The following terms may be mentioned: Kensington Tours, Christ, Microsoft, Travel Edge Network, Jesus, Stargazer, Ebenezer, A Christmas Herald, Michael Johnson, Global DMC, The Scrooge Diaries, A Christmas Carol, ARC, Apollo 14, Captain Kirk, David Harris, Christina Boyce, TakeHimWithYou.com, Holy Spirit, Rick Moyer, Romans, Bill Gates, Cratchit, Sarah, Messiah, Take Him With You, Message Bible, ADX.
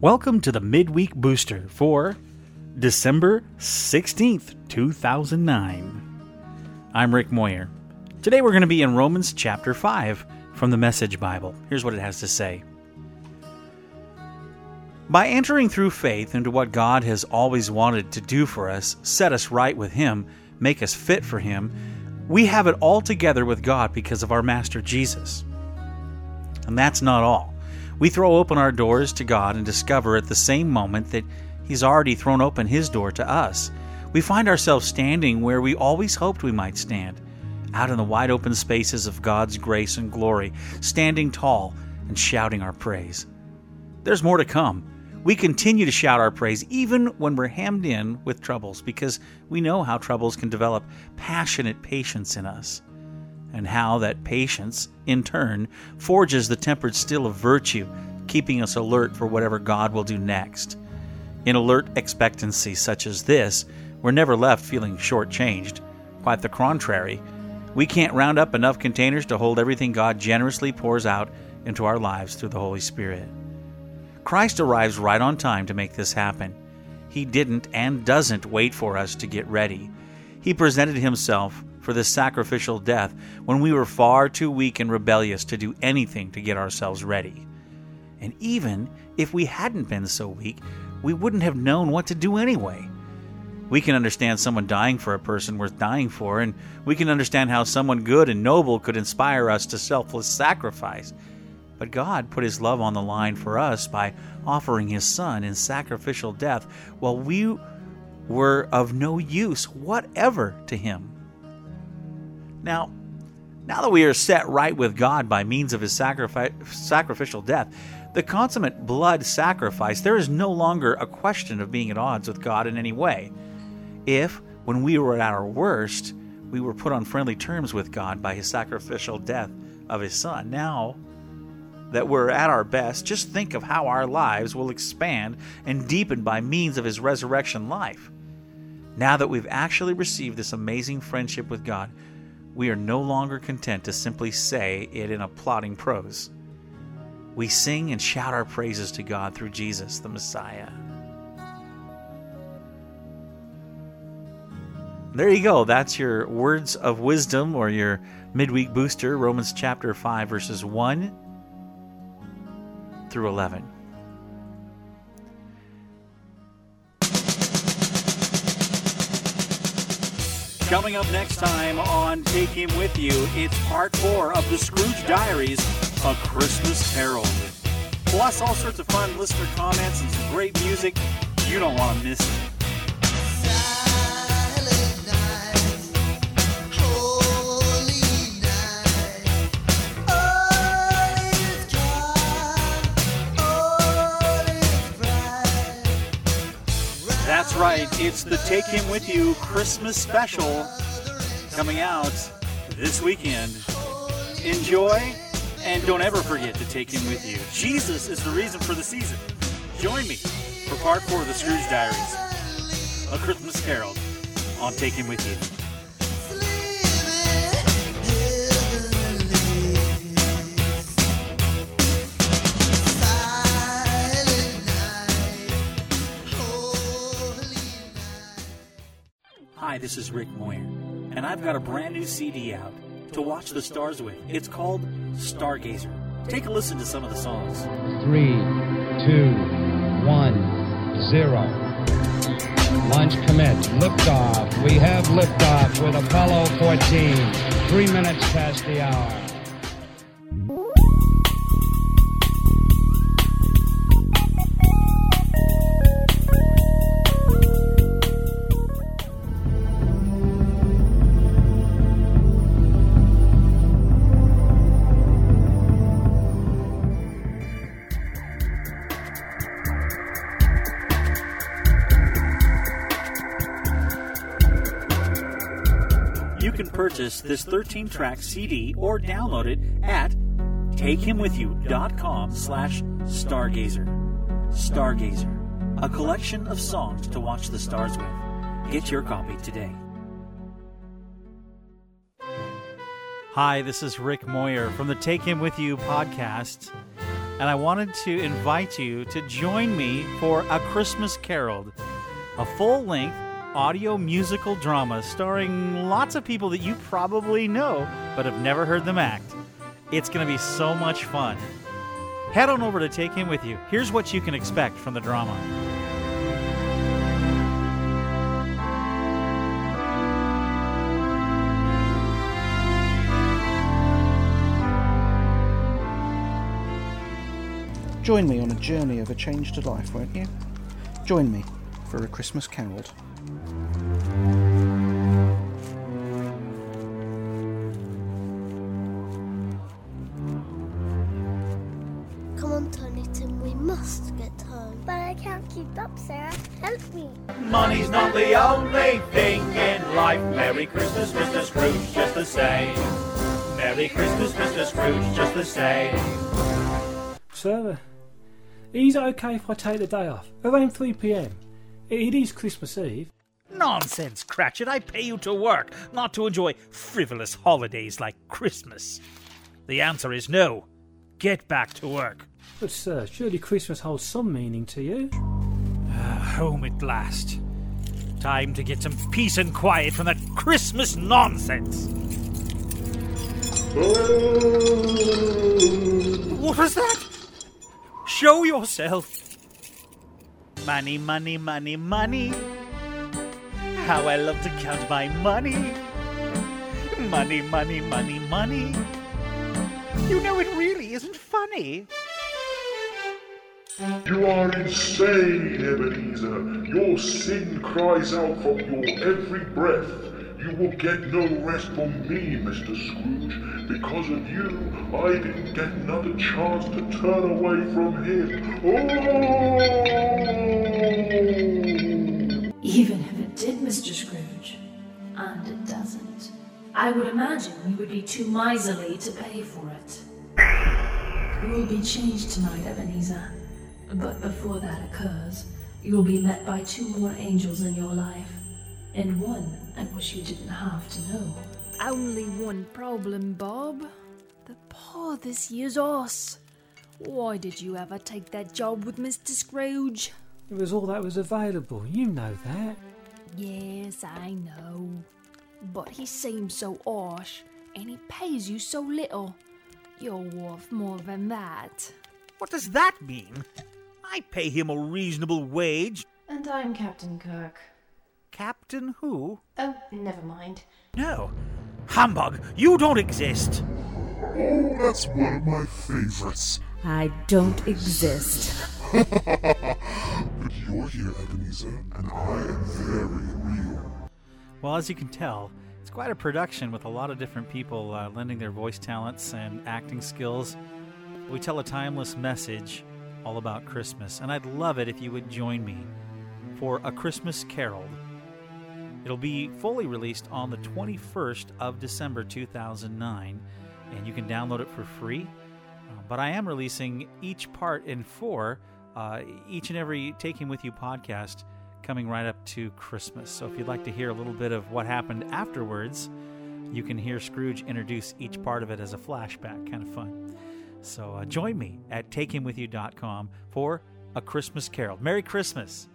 Welcome to the Midweek Booster for December 16th, 2009. I'm Rick Moyer. Today we're going to be in Romans chapter 5 from the Message Bible. Here's what it has to say. By entering through faith into what God has always wanted to do for us, set us right with Him, make us fit for Him, we have it all together with God because of our Master Jesus. And that's not all. We throw open our doors to God and discover at the same moment that He's already thrown open His door to us. We find ourselves standing where we always hoped we might stand, out in the wide open spaces of God's grace and glory, standing tall and shouting our praise. There's more to come. We continue to shout our praise even when we're hemmed in with troubles, because we know how troubles can develop passionate patience in us, and how that patience, in turn, forges the tempered steel of virtue, keeping us alert for whatever God will do next. In alert expectancy such as this, we're never left feeling shortchanged. Quite the contrary. We can't round up enough containers to hold everything God generously pours out into our lives through the Holy Spirit. Christ arrives right on time to make this happen. He didn't and doesn't wait for us to get ready. He presented Himself for this sacrificial death when we were far too weak and rebellious to do anything to get ourselves ready. And even if we hadn't been so weak, we wouldn't have known what to do anyway. We can understand someone dying for a person worth dying for, and we can understand how someone good and noble could inspire us to selfless sacrifice. But God put His love on the line for us by offering His Son in sacrificial death while we were of no use whatever to Him. Now that we are set right with God by means of His sacrificial death, the consummate blood sacrifice, there is no longer a question of being at odds with God in any way. If, when we were at our worst, we were put on friendly terms with God by His sacrificial death of His Son, now that we're at our best, just think of how our lives will expand and deepen by means of His resurrection life. Now that we've actually received this amazing friendship with God, we are no longer content to simply say it in applauding prose. We sing and shout our praises to God through Jesus, the Messiah. There you go. That's your words of wisdom or your midweek booster, Romans chapter 5, verses 1 through 11. Coming up next time on Take Him With You, it's part 4 of The Scrooge Diaries, A Christmas Herald. Plus all sorts of fun listener comments and some great music. You don't want to miss it. That's right, it's the Take Him With You Christmas special coming out this weekend. Enjoy, and don't ever forget to take Him with you. Jesus is the reason for the season. Join me for part 4 of The Scrooge Diaries, A Christmas Carol, on Take Him With You. Hi, this is Rick Moyer, and I've got a brand new CD out to watch the stars with. It's called Stargazer. Take a listen to some of the songs. 3, 2, 1, 0. Launch commit. Liftoff. We have liftoff with Apollo 14. 3 minutes past the hour. You can purchase this 13-track CD or download it at TakeHimWithYou.com/Stargazer. Stargazer, a collection of songs to watch the stars with. Get your copy today. Hi, this is Rick Moyer from the Take Him With You podcast. and I wanted to invite you to join me for A Christmas Carol, a full-length audio musical drama starring lots of people that you probably know but have never heard them act. It's going to be so much fun. Head on over to Take Him With You. Here's what you can expect from the drama. Join me on a journey of a change to life, won't you? Join me for A Christmas Carol. Come on, Tonyton, we must get home. But I can't keep up, Sarah. Help me. Money's not the only thing in life. Merry Christmas, Mr. Scrooge, just the same. Merry Christmas, Mr. Scrooge, just the same. Sarah, is it okay if I take the day off? Around 3 p.m. It is Christmas Eve. Nonsense, Cratchit. I pay you to work, not to enjoy frivolous holidays like Christmas. The answer is no. Get back to work. But, sir, surely Christmas holds some meaning to you. Home at last. Time to get some peace and quiet from that Christmas nonsense. What was that? Show yourself. Money, money, money, money. How I love to count my money. Money, money, money, money. You know, it really isn't funny. You are insane, Ebenezer. Your sin cries out from your every breath. You will get no rest from me, Mr. Scrooge. Because of you, I didn't get another chance to turn away from him. Oh! Even if it did, Mr. Scrooge, and it doesn't, I would imagine we would be too miserly to pay for it. You will be changed tonight, Ebenezer. But before that occurs, you will be met by two more angels in your life. And one I wish you didn't have to know. Only one problem, Bob. The poor this year's us. Why did you ever take that job with Mr. Scrooge? It was all that was available, you know that. Yes, I know. But he seems so harsh, and he pays you so little. You're worth more than that. What does that mean? I pay him a reasonable wage. And I'm Captain Kirk. Captain who? Oh, never mind. No. Humbug, you don't exist. Oh, that's one of my favorites. I don't exist. But you're here, Ebenezer, and I am very real. Well, as you can tell, it's quite a production with a lot of different people lending their voice talents and acting skills. We tell a timeless message all about Christmas, and I'd love it if you would join me for A Christmas Carol. It'll be fully released on the 21st of December 2009, and you can download it for free. But I am releasing each part in four, each and every Take Him With You podcast coming right up to Christmas. So if you'd like to hear a little bit of what happened afterwards, you can hear Scrooge introduce each part of it as a flashback. Kind of fun. So join me at TakeHimWithYou.com for A Christmas Carol. Merry Christmas!